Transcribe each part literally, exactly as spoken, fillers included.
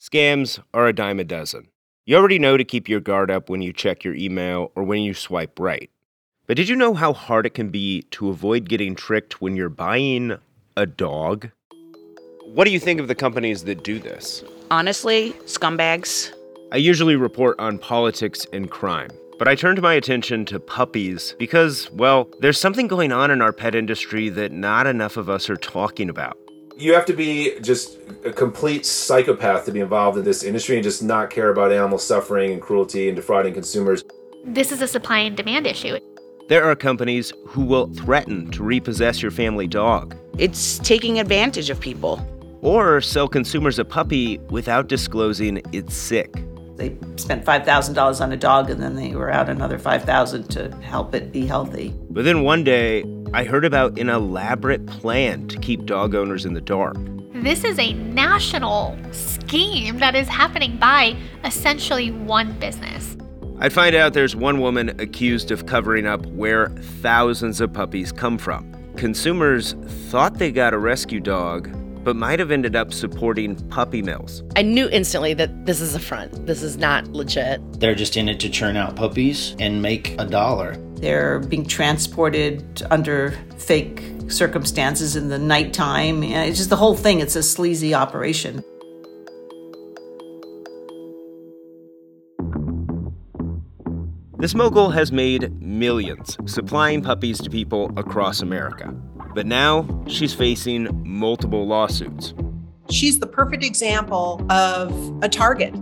Scams are a dime a dozen. You already know to keep your guard up when you check your email or when you swipe right. But did you know how hard it can be to avoid getting tricked when you're buying a dog? What do you think of the companies that do this? Honestly, scumbags. I usually report on politics and crime, but I turned my attention to puppies because, well, there's something going on in our pet industry that not enough of us are talking about. You have to be just a complete psychopath to be involved in this industry and just not care about animal suffering and cruelty and defrauding consumers. This is a supply and demand issue. There are companies who will threaten to repossess your family dog. It's taking advantage of people. Or sell consumers a puppy without disclosing it's sick. They spent five thousand dollars on a dog and then they were out another five thousand dollars to help it be healthy. But then one day, I heard about an elaborate plan to keep dog owners in the dark. This is a national scheme that is happening by essentially one business. I find out there's one woman accused of covering up where thousands of puppies come from. Consumers thought they got a rescue dog, but might have ended up supporting puppy mills. I knew instantly that this is a front. This is not legit. They're just in it to churn out puppies and make a dollar. They're being transported under fake circumstances in the nighttime. It's just the whole thing. It's a sleazy operation. This mogul has made millions supplying puppies to people across America. But now she's facing multiple lawsuits. She's the perfect example of a target.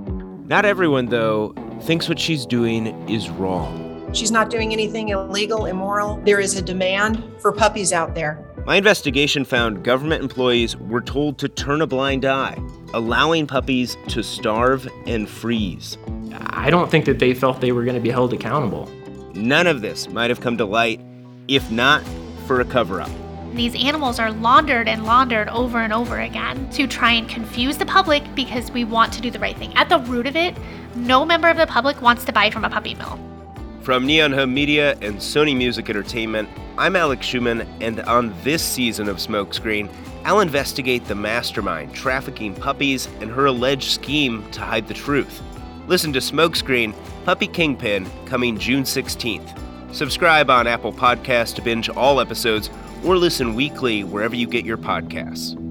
Not everyone, though, thinks what she's doing is wrong. She's not doing anything illegal, immoral. There is a demand for puppies out there. My investigation found government employees were told to turn a blind eye, allowing puppies to starve and freeze. I don't think that they felt they were going to be held accountable. None of this might have come to light if not for a cover-up. These animals are laundered and laundered over and over again to try and confuse the public because we want to do the right thing. At the root of it, no member of the public wants to buy from a puppy mill. From Neon Hum Media and Sony Music Entertainment, I'm Alex Schumann, and on this season of Smoke Screen, I'll investigate the mastermind trafficking puppies and her alleged scheme to hide the truth. Listen to Smoke Screen: Puppy Kingpin, coming June sixteenth. Subscribe on Apple Podcasts to binge all episodes, or listen weekly wherever you get your podcasts.